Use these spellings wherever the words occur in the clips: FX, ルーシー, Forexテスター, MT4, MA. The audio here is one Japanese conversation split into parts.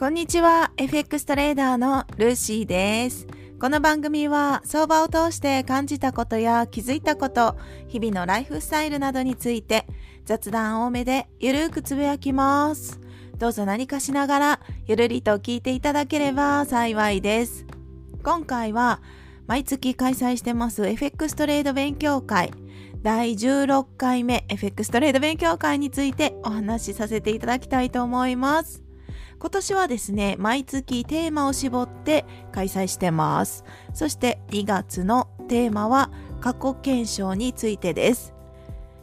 こんにちは、FX トレーダーのルーシーです。この番組は相場を通して感じたことや気づいたこと、日々のライフスタイルなどについて雑談多めでゆるくつぶやきます。どうぞ何かしながらゆるりと聞いていただければ幸いです。今回は毎月開催してます FX トレード勉強会第16回目 FX トレード勉強会についてお話しさせていただきたいと思います。今年はですね、毎月テーマを絞って開催してます。そして2月のテーマは過去検証についてです。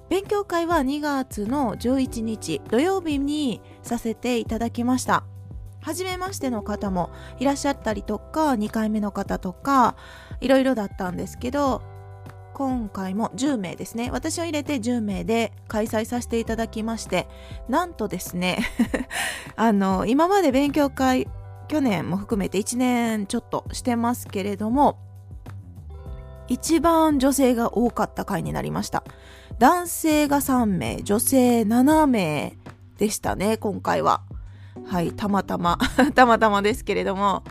勉強会は2月の11日土曜日にさせていただきました。初めましての方もいらっしゃったりとか、2回目の方とか、いろいろだったんですけど、今回も10名ですね。私を入れて10名で開催させていただきまして、なんとですね今まで勉強会、去年も含めて1年ちょっとしてますけれども、一番女性が多かった回になりました。男性が3名、女性7名でしたね、今回は。はい、たまたまですけれども、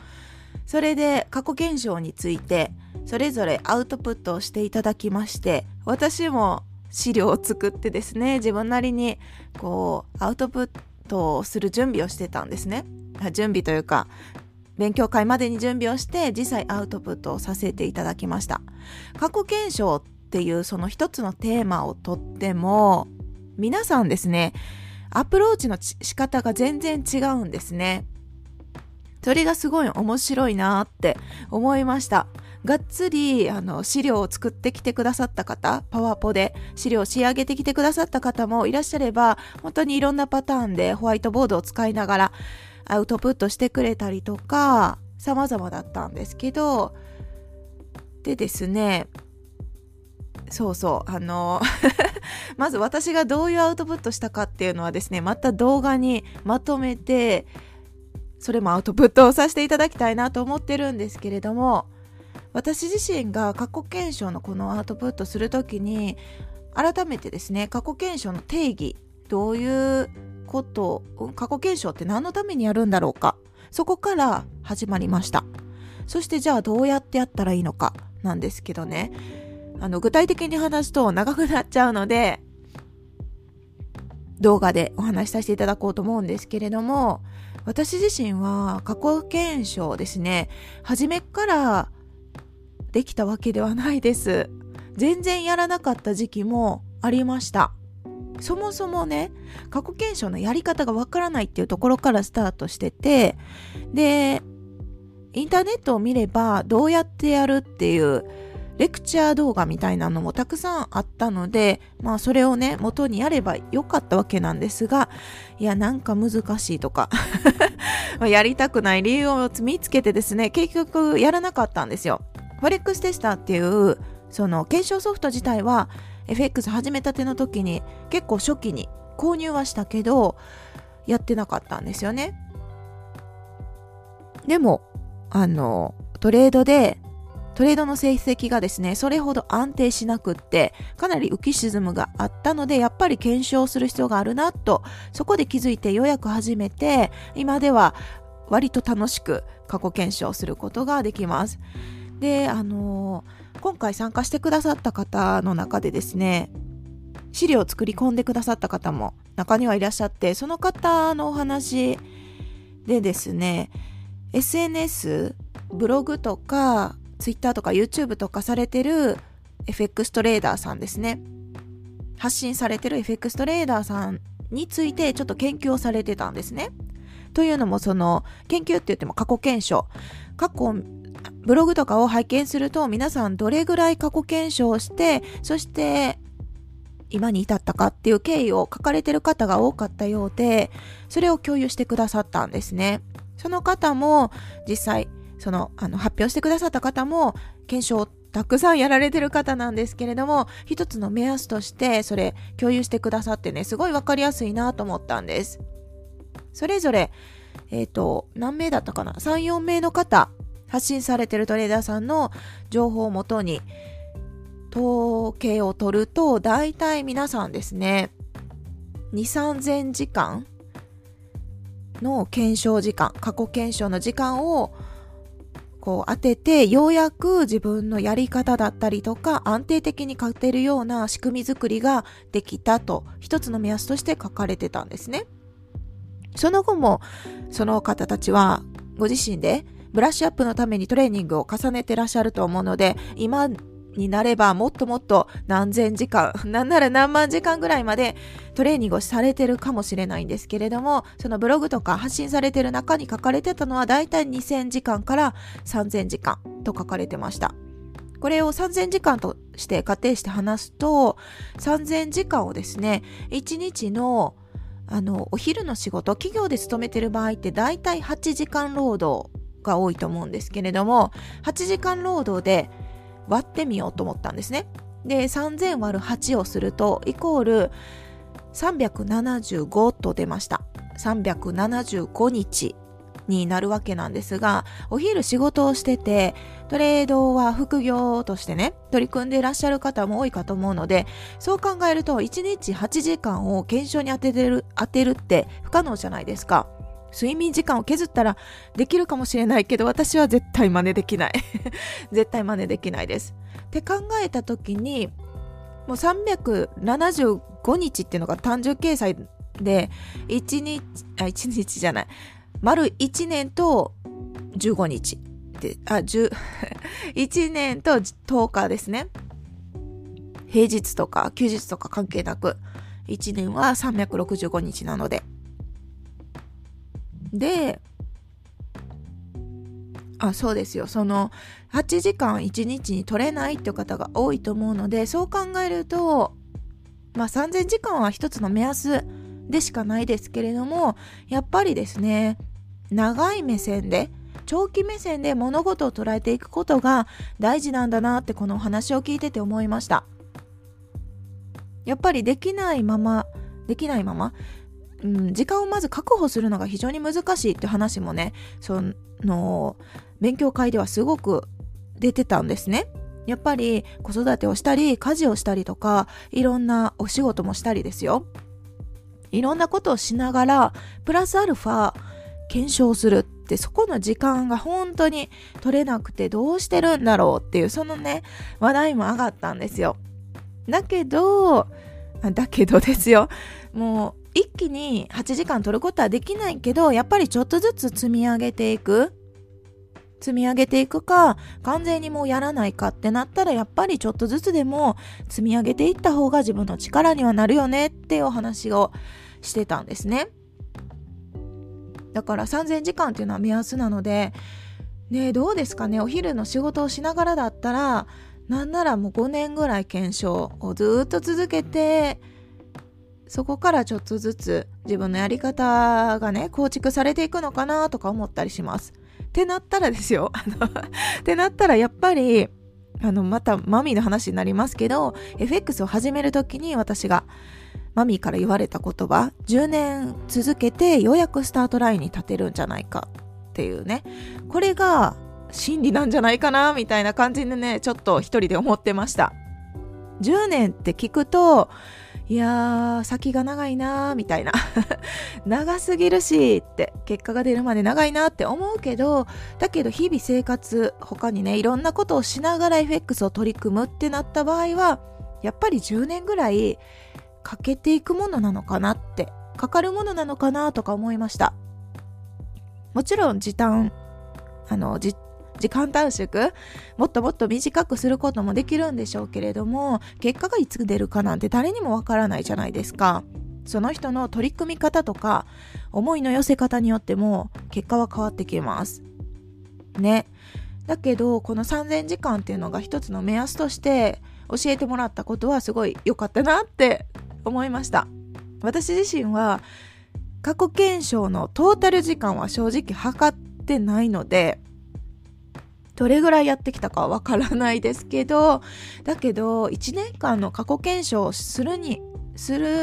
それで過去検証について、それぞれアウトプットをしていただきまして、私も資料を作ってですね、自分なりにアウトプットをする準備をしてたんですね。準備というか、勉強会までに準備をして、実際アウトプットをさせていただきました。過去検証っていうその一つのテーマをとっても、皆さんですね、アプローチの仕方が全然違うんですね。それがすごい面白いなって思いました。がっつり資料を作ってきてくださった方、パワポで資料を仕上げてきてくださった方もいらっしゃれば、本当にいろんなパターンでホワイトボードを使いながらアウトプットしてくれたりとか、様々だったんですけど、でですね、そうそう、まず私がどういうアウトプットしたかっていうのはですね、また動画にまとめて、それもアウトプットをさせていただきたいなと思ってるんですけれども、私自身が過去検証のこのアウトプットするときに改めてですね、過去検証の定義、どういうこと、過去検証って何のためにやるんだろうか、そこから始まりました。そしてじゃあどうやってやったらいいのかなんですけどね、具体的に話すと長くなっちゃうので動画でお話しさせていただこうと思うんですけれども、私自身は過去検証ですね、初めからできたわけではないです。全然やらなかった時期もありました。そもそもね、過去検証のやり方がわからないっていうところからスタートしてて、で、インターネットを見ればどうやってやるっていうレクチャー動画みたいなのもたくさんあったので、まあそれをね、元にやればよかったわけなんですが、いやなんか難しいとかやりたくない理由を見つけてですね、結局やらなかったんですよ。フォレックステスターっていうその検証ソフト自体は FX 始めたての時に結構初期に購入はしたけどやってなかったんですよね。でもトレードの成績がですね、それほど安定しなくって、かなり浮き沈むがあったので、やっぱり検証する必要があるなと、そこで気づいてようやく始めて、今では割と楽しく過去検証することができます。で、今回参加してくださった方の中でですね、資料を作り込んでくださった方も中にはいらっしゃって、その方のお話でですね、SNS、ブログとか、Twitter とか YouTube とかされてる FX トレーダーさんですね。発信されてる FX トレーダーさんについてちょっと研究をされてたんですね。というのもその研究って言っても過去検証。過去ブログとかを拝見すると皆さんどれぐらい過去検証をして、そして今に至ったかっていう経緯を書かれてる方が多かったようで、それを共有してくださったんですね。その方も実際その、発表してくださった方も検証をたくさんやられてる方なんですけれども、一つの目安としてそれ共有してくださってね、すごいわかりやすいなと思ったんです。それぞれ何名だったかな、 3,4 名の方、発信されてるトレーダーさんの情報をもとに統計を取ると、だいたい皆さんですね 2,3000 時間の検証時間、過去検証の時間をこう当てて、ようやく自分のやり方だったりとか安定的に勝てるような仕組み作りができたと一つの目安として書かれてたんですね。その後もその方たちはご自身でブラッシュアップのためにトレーニングを重ねてらっしゃると思うので、今になればもっともっと何千時間、なんなら何万時間ぐらいまでトレーニングをされてるかもしれないんですけれども、そのブログとか発信されてる中に書かれてたのはだいたい2000時間から3000時間と書かれてました。これを3000時間として仮定して話すと、3000時間をですね、1日のお昼の仕事、企業で勤めてる場合ってだいたい8時間労働が多いと思うんですけれども、8時間労働で割ってみようと思ったんですね。で、3000割る8をするとイコール375と出ました。375日になるわけなんですが、お昼仕事をしててトレードは副業としてね取り組んでいらっしゃる方も多いかと思うので、そう考えると1日8時間を検証に当てるって不可能じゃないですか。睡眠時間を削ったらできるかもしれないけど、私は絶対真似できない絶対真似できないですって考えた時に、もう375日っていうのが単純計算で丸1年と15日で1年と10日ですね。平日とか休日とか関係なく1年は365日なので、そうですよ、その8時間1日に取れないって方が多いと思うので、そう考えると、3000時間は一つの目安でしかないですけれども、やっぱりですね、長い目線で長期目線で物事を捉えていくことが大事なんだなって、このお話を聞いてて思いました。やっぱりできないまま時間をまず確保するのが非常に難しいって話もね、その勉強会ではすごく出てたんですね。やっぱり子育てをしたり家事をしたりとか、いろんなお仕事もしたりですよ、いろんなことをしながらプラスアルファ検証するって、そこの時間が本当に取れなくてどうしてるんだろうっていう、そのね話題も上がったんですよ。だけどですよ、もう一気に8時間取ることはできないけど、やっぱりちょっとずつ積み上げていくか、完全にもうやらないかってなったら、やっぱりちょっとずつでも積み上げていった方が自分の力にはなるよねってお話をしてたんですね。だから3000時間っていうのは目安なので、ね、どうですかね、お昼の仕事をしながらだったら、なんならもう5年ぐらい検証をずっと続けて、そこからちょっとずつ自分のやり方がね構築されていくのかなとか思ったりします。ってなったらですよってなったら、やっぱりまたマミーの話になりますけど、 FX を始めるときに私がマミーから言われた言葉、10年続けてようやくスタートラインに立てるんじゃないかっていうね、これが真理なんじゃないかなみたいな感じでね、ちょっと一人で思ってました。10年って聞くと、いやー先が長いなーみたいな長すぎるしって、結果が出るまで長いなって思うけど、だけど日々生活、他にねいろんなことをしながら FX を取り組むってなった場合は、やっぱり10年ぐらいかけていくものなのかなって、かかるものなのかなとか思いました。もちろん時間短縮、もっともっと短くすることもできるんでしょうけれども、結果がいつ出るかなんて誰にもわからないじゃないですか。その人の取り組み方とか思いの寄せ方によっても結果は変わってきますね。だけどこの3000時間っていうのが一つの目安として教えてもらったことはすごい良かったなって思いました。私自身は過去検証のトータル時間は正直測ってないので、どれぐらいやってきたかはわからないですけど、だけど1年間の過去検証をする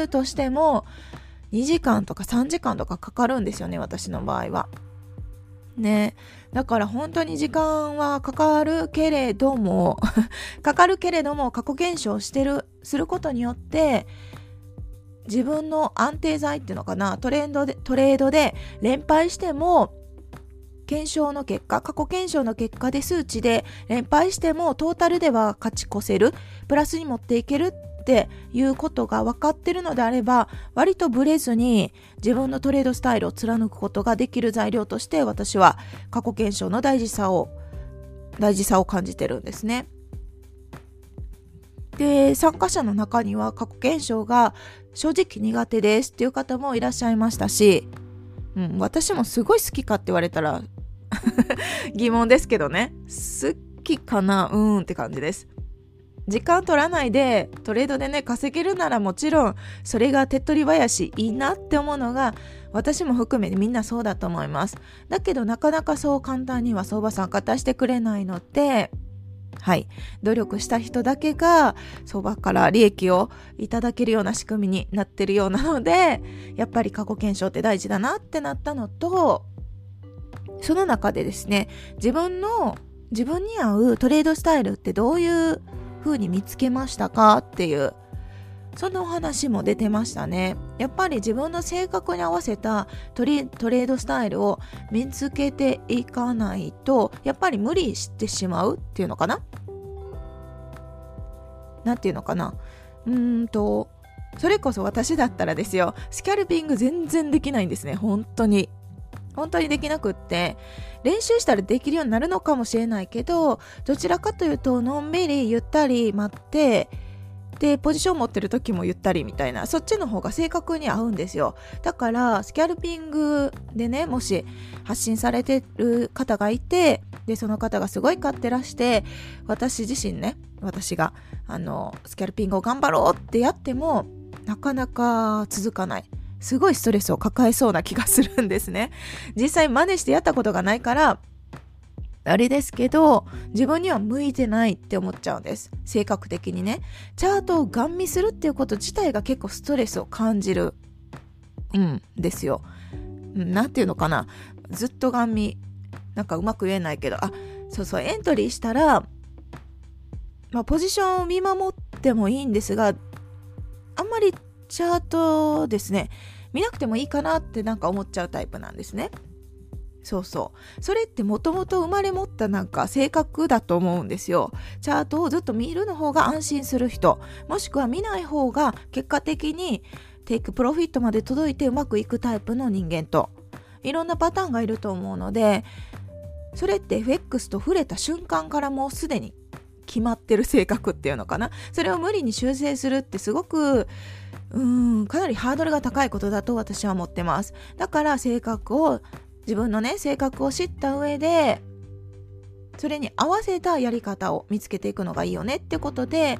としても2時間とか3時間とかかかるんですよね、私の場合はね。だから本当に時間はかかるけれども過去検証することによって自分の安定剤っていうのかな、トレードで連敗しても過去検証の結果で数値で連敗してもトータルでは勝ち越せる、プラスに持っていけるっていうことが分かってるのであれば、割とブレずに自分のトレードスタイルを貫くことができる材料として、私は過去検証の大事さを感じてるんですね。で、参加者の中には過去検証が正直苦手ですっていう方もいらっしゃいましたし、私もすごい好きかって言われたら疑問ですけどね、好きかなって感じです。時間取らないでトレードでね稼げるならもちろんそれが手っ取り早しいいなって思うのが、私も含めてみんなそうだと思います。だけどなかなかそう簡単には相場参加してくれないので、努力した人だけが相場から利益をいただけるような仕組みになってるようなので、やっぱり過去検証って大事だなってなったのと、その中でですね、自分に合うトレードスタイルってどういう風に見つけましたかっていう、そのお話も出てましたね。やっぱり自分の性格に合わせたトレードスタイルを見つけていかないと、やっぱり無理してしまうっていうのかな、なんていうのかな、それこそ私だったらですよ、スキャルピング全然できないんですね。本当にできなくって、練習したらできるようになるのかもしれないけど、どちらかというとのんびりゆったり待って、でポジション持ってる時もゆったりみたいな、そっちの方が正確に合うんですよ。だからスキャルピングでね、もし発信されてる方がいて、でその方がすごい買ってらして、私がスキャルピングを頑張ろうってやってもなかなか続かない、すごいストレスを抱えそうな気がするんですね。実際真似してやったことがないからあれですけど、自分には向いてないって思っちゃうんです。性格的にね、チャートをガン見するっていうこと自体が結構ストレスを感じるんですよ。なんていうのかな、ずっとガン見、なんかうまく言えないけど、エントリーしたら、ポジションを見守ってもいいんですが、あんまりチャートですね見なくてもいいかなってなんか思っちゃうタイプなんですね。それってもともと生まれ持ったなんか性格だと思うんですよ。チャートをずっと見るの方が安心する人、もしくは見ない方が結果的にテイクプロフィットまで届いてうまくいくタイプの人間と、いろんなパターンがいると思うので、それって FX と触れた瞬間からもうすでに決まってる性格っていうのかな、それを無理に修正するってすごくかなりハードルが高いことだと私は思ってます。だから自分のね性格を知った上で、それに合わせたやり方を見つけていくのがいいよねってことで、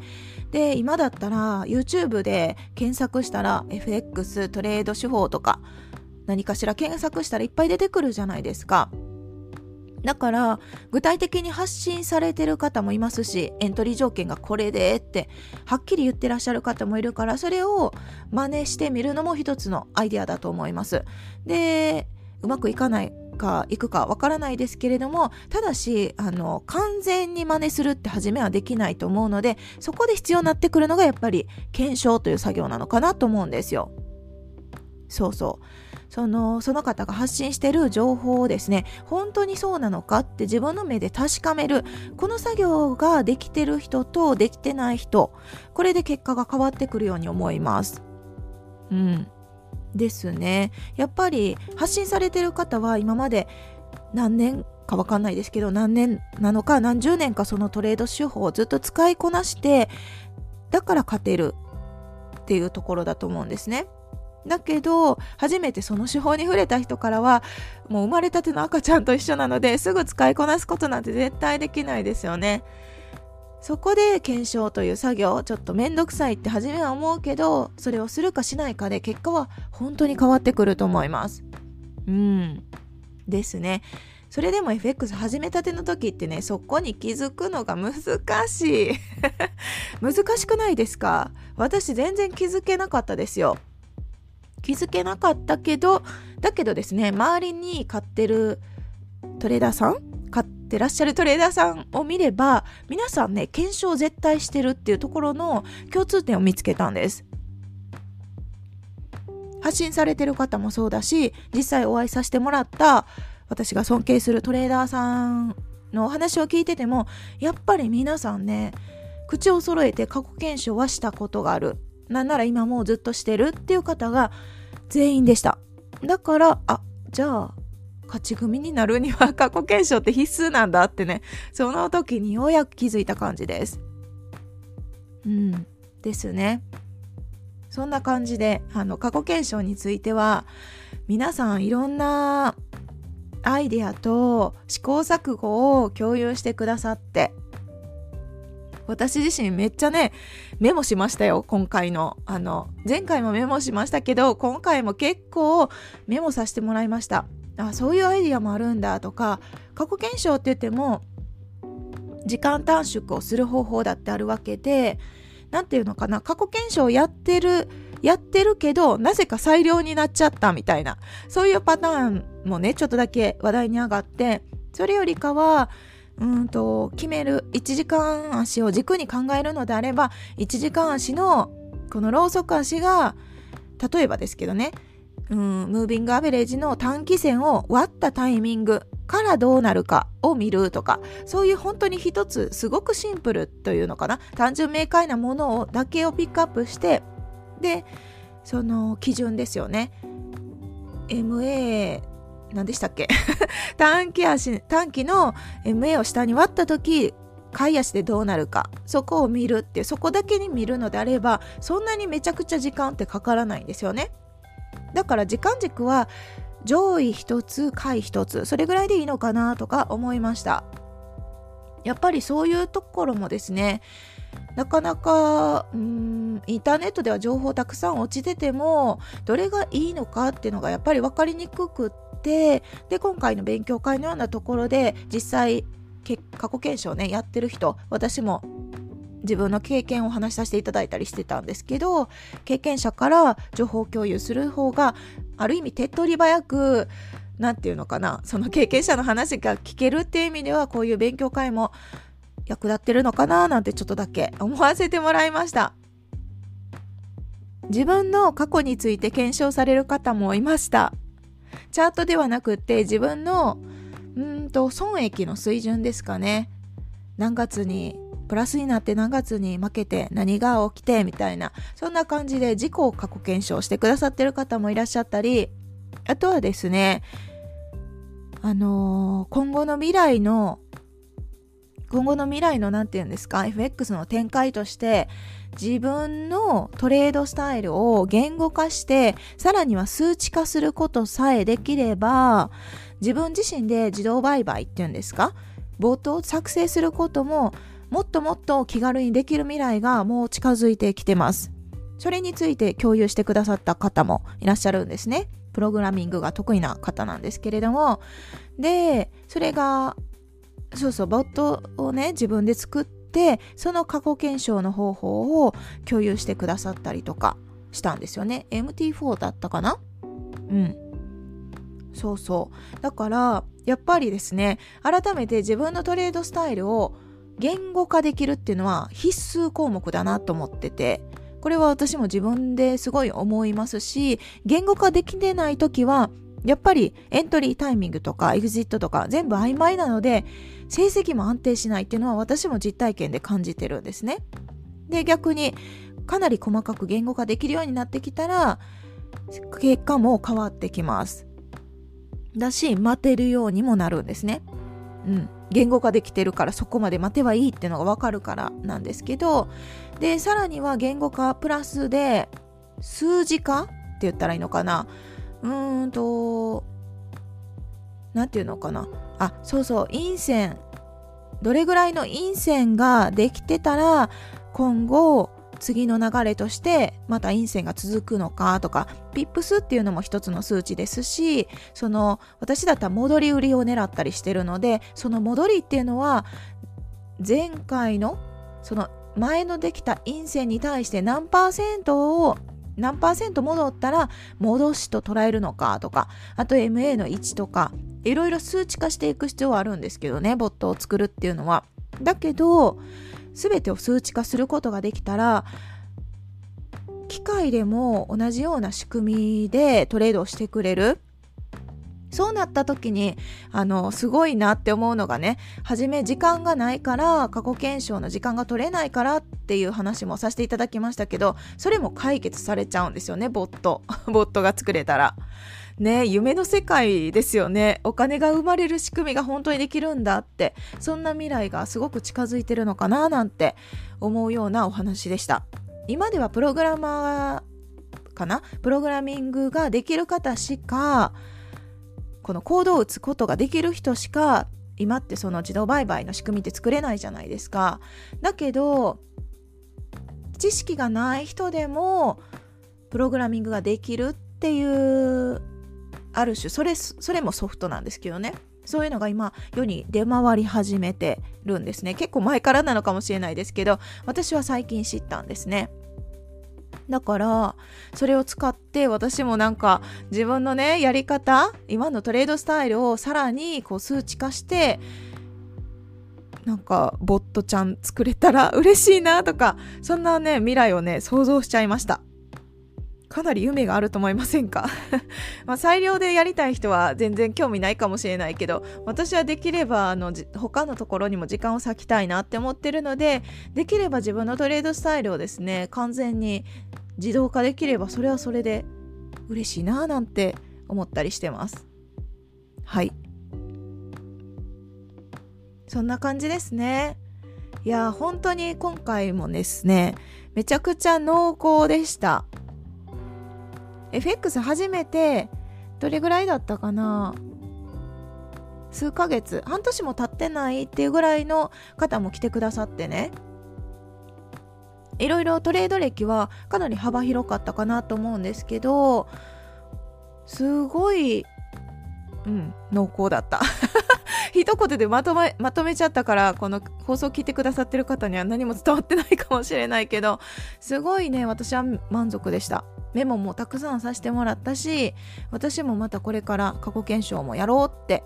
今だったら YouTube で検索したら FX トレード手法とか何かしら検索したらいっぱい出てくるじゃないですか。だから具体的に発信されてる方もいますし、エントリー条件がこれでってはっきり言ってらっしゃる方もいるから、それを真似してみるのも一つのアイデアだと思います。でうまくいかないかいくかわからないですけれども、ただし完全に真似するって初めはできないと思うので、そこで必要になってくるのがやっぱり検証という作業なのかなと思うんですよ。その方が発信してる情報をですね、本当にそうなのかって自分の目で確かめる、この作業ができてる人とできてない人、これで結果が変わってくるように思います。ですね、やっぱり発信されてる方は今まで何年かわかんないですけど、何年なのか何十年かそのトレード手法をずっと使いこなして、だから勝てるっていうところだと思うんですね。だけど初めてその手法に触れた人からは、もう生まれたての赤ちゃんと一緒なので、すぐ使いこなすことなんて絶対できないですよね。そこで検証という作業、ちょっとめんどくさいって初めは思うけど、それをするかしないかで結果は本当に変わってくると思います。ですね。それでも FX 始めたての時ってね、そこに気づくのが難しい難しくないですか？私全然気づけなかったですよ。気づけなかったけど、だけどですね、周りに買ってるトレーダーさん、いらっしゃるトレーダーさんを見れば、皆さんね検証を絶対してるっていうところの共通点を見つけたんです。発信されてる方もそうだし、実際お会いさせてもらった私が尊敬するトレーダーさんのお話を聞いてても、やっぱり皆さんね、口を揃えて過去検証はしたことがある、なんなら今もうずっとしてるっていう方が全員でした。だから、あ、じゃあ勝ち組になるには過去検証って必須なんだってね、その時にようやく気づいた感じです。うんですね。そんな感じで過去検証については皆さんいろんなアイデアと試行錯誤を共有してくださって、私自身めっちゃねメモしましたよ。今回の前回もメモしましたけど、今回も結構メモさせてもらいました。あ、そういうアイディアもあるんだとか、過去検証って言っても時間短縮をする方法だってあるわけで、なんていうのかな、過去検証をやってるけどなぜか裁量になっちゃったみたいな、そういうパターンもねちょっとだけ話題に上がって、それよりかは決める1時間足を軸に考えるのであれば、1時間足のこのローソク足が、例えばですけどね、ムービングアベレージの短期線を割ったタイミングからどうなるかを見るとか、そういう本当に一つすごくシンプルというのかな、単純明快なものをだけをピックアップして、でその基準ですよね、 MA 何でしたっけ短期の MA を下に割った時買い足でどうなるか、そこを見るっていう、そこだけに見るのであればそんなにめちゃくちゃ時間ってかからないんですよね。だから時間軸は上位一つ下位一つ、それぐらいでいいのかなとか思いました。やっぱりそういうところもですね、なかなかインターネットでは情報たくさん落ちててもどれがいいのかっていうのがやっぱり分かりにくくって、で今回の勉強会のようなところで実際過去検証ねやってる人、私も自分の経験を話しさせていただいたりしてたんですけど、経験者から情報共有する方がある意味手っ取り早く、なんていうのかな、その経験者の話が聞けるっていう意味ではこういう勉強会も役立ってるのかななんてちょっとだけ思わせてもらいました。自分の過去について検証される方もいました。チャートではなくて自分の損益の水準ですかね、何月にプラスになって何月に負けて何が起きてみたいな、そんな感じで自己を過去検証してくださってる方もいらっしゃったり、あとはですね、今後の未来のなんていうんですか、 FX の展開として自分のトレードスタイルを言語化してさらには数値化することさえできれば、自分自身で自動売買っていうんですか、ボットを作成することももっともっと気軽にできる未来がもう近づいてきてます。それについて共有してくださった方もいらっしゃるんですね。プログラミングが得意な方なんですけれども、でそれがボットをね自分で作って、その過去検証の方法を共有してくださったりとかしたんですよね。 MT4 だったかな。だからやっぱりですね、改めて自分のトレードスタイルを言語化できるっていうのは必須項目だなと思ってて、これは私も自分ですごい思いますし、言語化できてないときはやっぱりエントリータイミングとかエグジットとか全部曖昧なので成績も安定しないっていうのは私も実体験で感じてるんですね。で逆にかなり細かく言語化できるようになってきたら結果も変わってきますだし、待てるようにもなるんですね。言語化できてるからそこまで待てばいいっていうのが分かるからなんですけど、でさらには言語化プラスで数字化って言ったらいいのかな、なんていうのかな、陰線、どれぐらいの陰線ができてたら今後次の流れとしてまた陰線が続くのかとか、ピップスっていうのも一つの数値ですし、その私だったら戻り売りを狙ったりしてるので、その戻りっていうのは前回のその前のできた陰線に対して何パーセント戻ったら戻しと捉えるのかとか、あと MA の位置とかいろいろ数値化していく必要はあるんですけどね、ボットを作るっていうのは。だけど全てを数値化することができたら機械でも同じような仕組みでトレードをしてくれる。そうなった時にすごいなって思うのがね、初め時間がないから過去検証の時間が取れないからっていう話もさせていただきましたけど、それも解決されちゃうんですよね、ボットが作れたらね。夢の世界ですよね。お金が生まれる仕組みが本当にできるんだって、そんな未来がすごく近づいてるのかななんて思うようなお話でした。今ではプログラミングができる方しか、このコードを打つことができる人しか、今ってその自動売買の仕組みって作れないじゃないですか。だけど知識がない人でもプログラミングができるっていう、ある種それもソフトなんですけどね、そういうのが今世に出回り始めてるんですね。結構前からなのかもしれないですけど、私は最近知ったんですね。だからそれを使って私も自分のねやり方、今のトレードスタイルをさらに数値化して、ボットちゃん作れたら嬉しいなとか、そんなね未来をね想像しちゃいました。かなり夢があると思いませんかまあ裁量でやりたい人は全然興味ないかもしれないけど、私はできれば他のところにも時間を割きたいなって思ってるので、できれば自分のトレードスタイルをですね完全に自動化できれば、それはそれで嬉しいななんて思ったりしてます。はい、そんな感じですね。いや本当に今回もですねめちゃくちゃ濃厚でした。FX 初めてどれぐらいだったかな、数ヶ月、半年も経ってないっていうぐらいの方も来てくださってね、いろいろトレード歴はかなり幅広かったかなと思うんですけど、すごい濃厚だった一言でまとめちゃったから、この放送聞いてくださってる方には何も伝わってないかもしれないけど、すごいね私は満足でした。メモもたくさんさせてもらったし、私もまたこれから過去検証もやろうって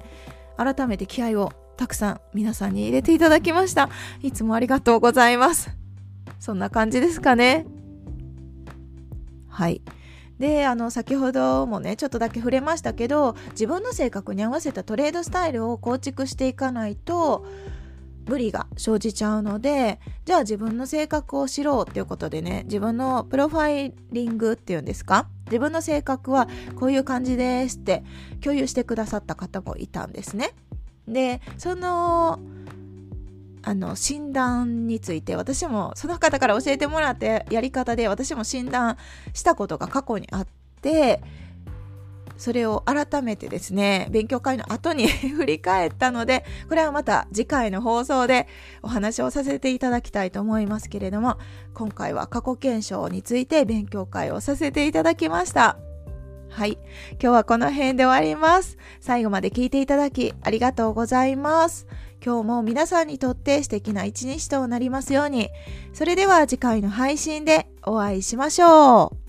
改めて気合をたくさん皆さんに入れていただきました。いつもありがとうございます。そんな感じですかね。はい、で先ほどもねちょっとだけ触れましたけど、自分の性格に合わせたトレードスタイルを構築していかないと無理が生じちゃうので、じゃあ自分の性格を知ろうっていうことでね、自分のプロファイリングっていうんですか、自分の性格はこういう感じですって共有してくださった方もいたんですね。でその診断について、私もその方から教えてもらってやり方で私も診断したことが過去にあって、それを改めてですね勉強会の後に振り返ったので、これはまた次回の放送でお話をさせていただきたいと思いますけれども、今回は過去検証について勉強会をさせていただきました。はい、今日はこの辺で終わります。最後まで聞いていただきありがとうございます。今日も皆さんにとって素敵な一日となりますように。それでは次回の配信でお会いしましょう。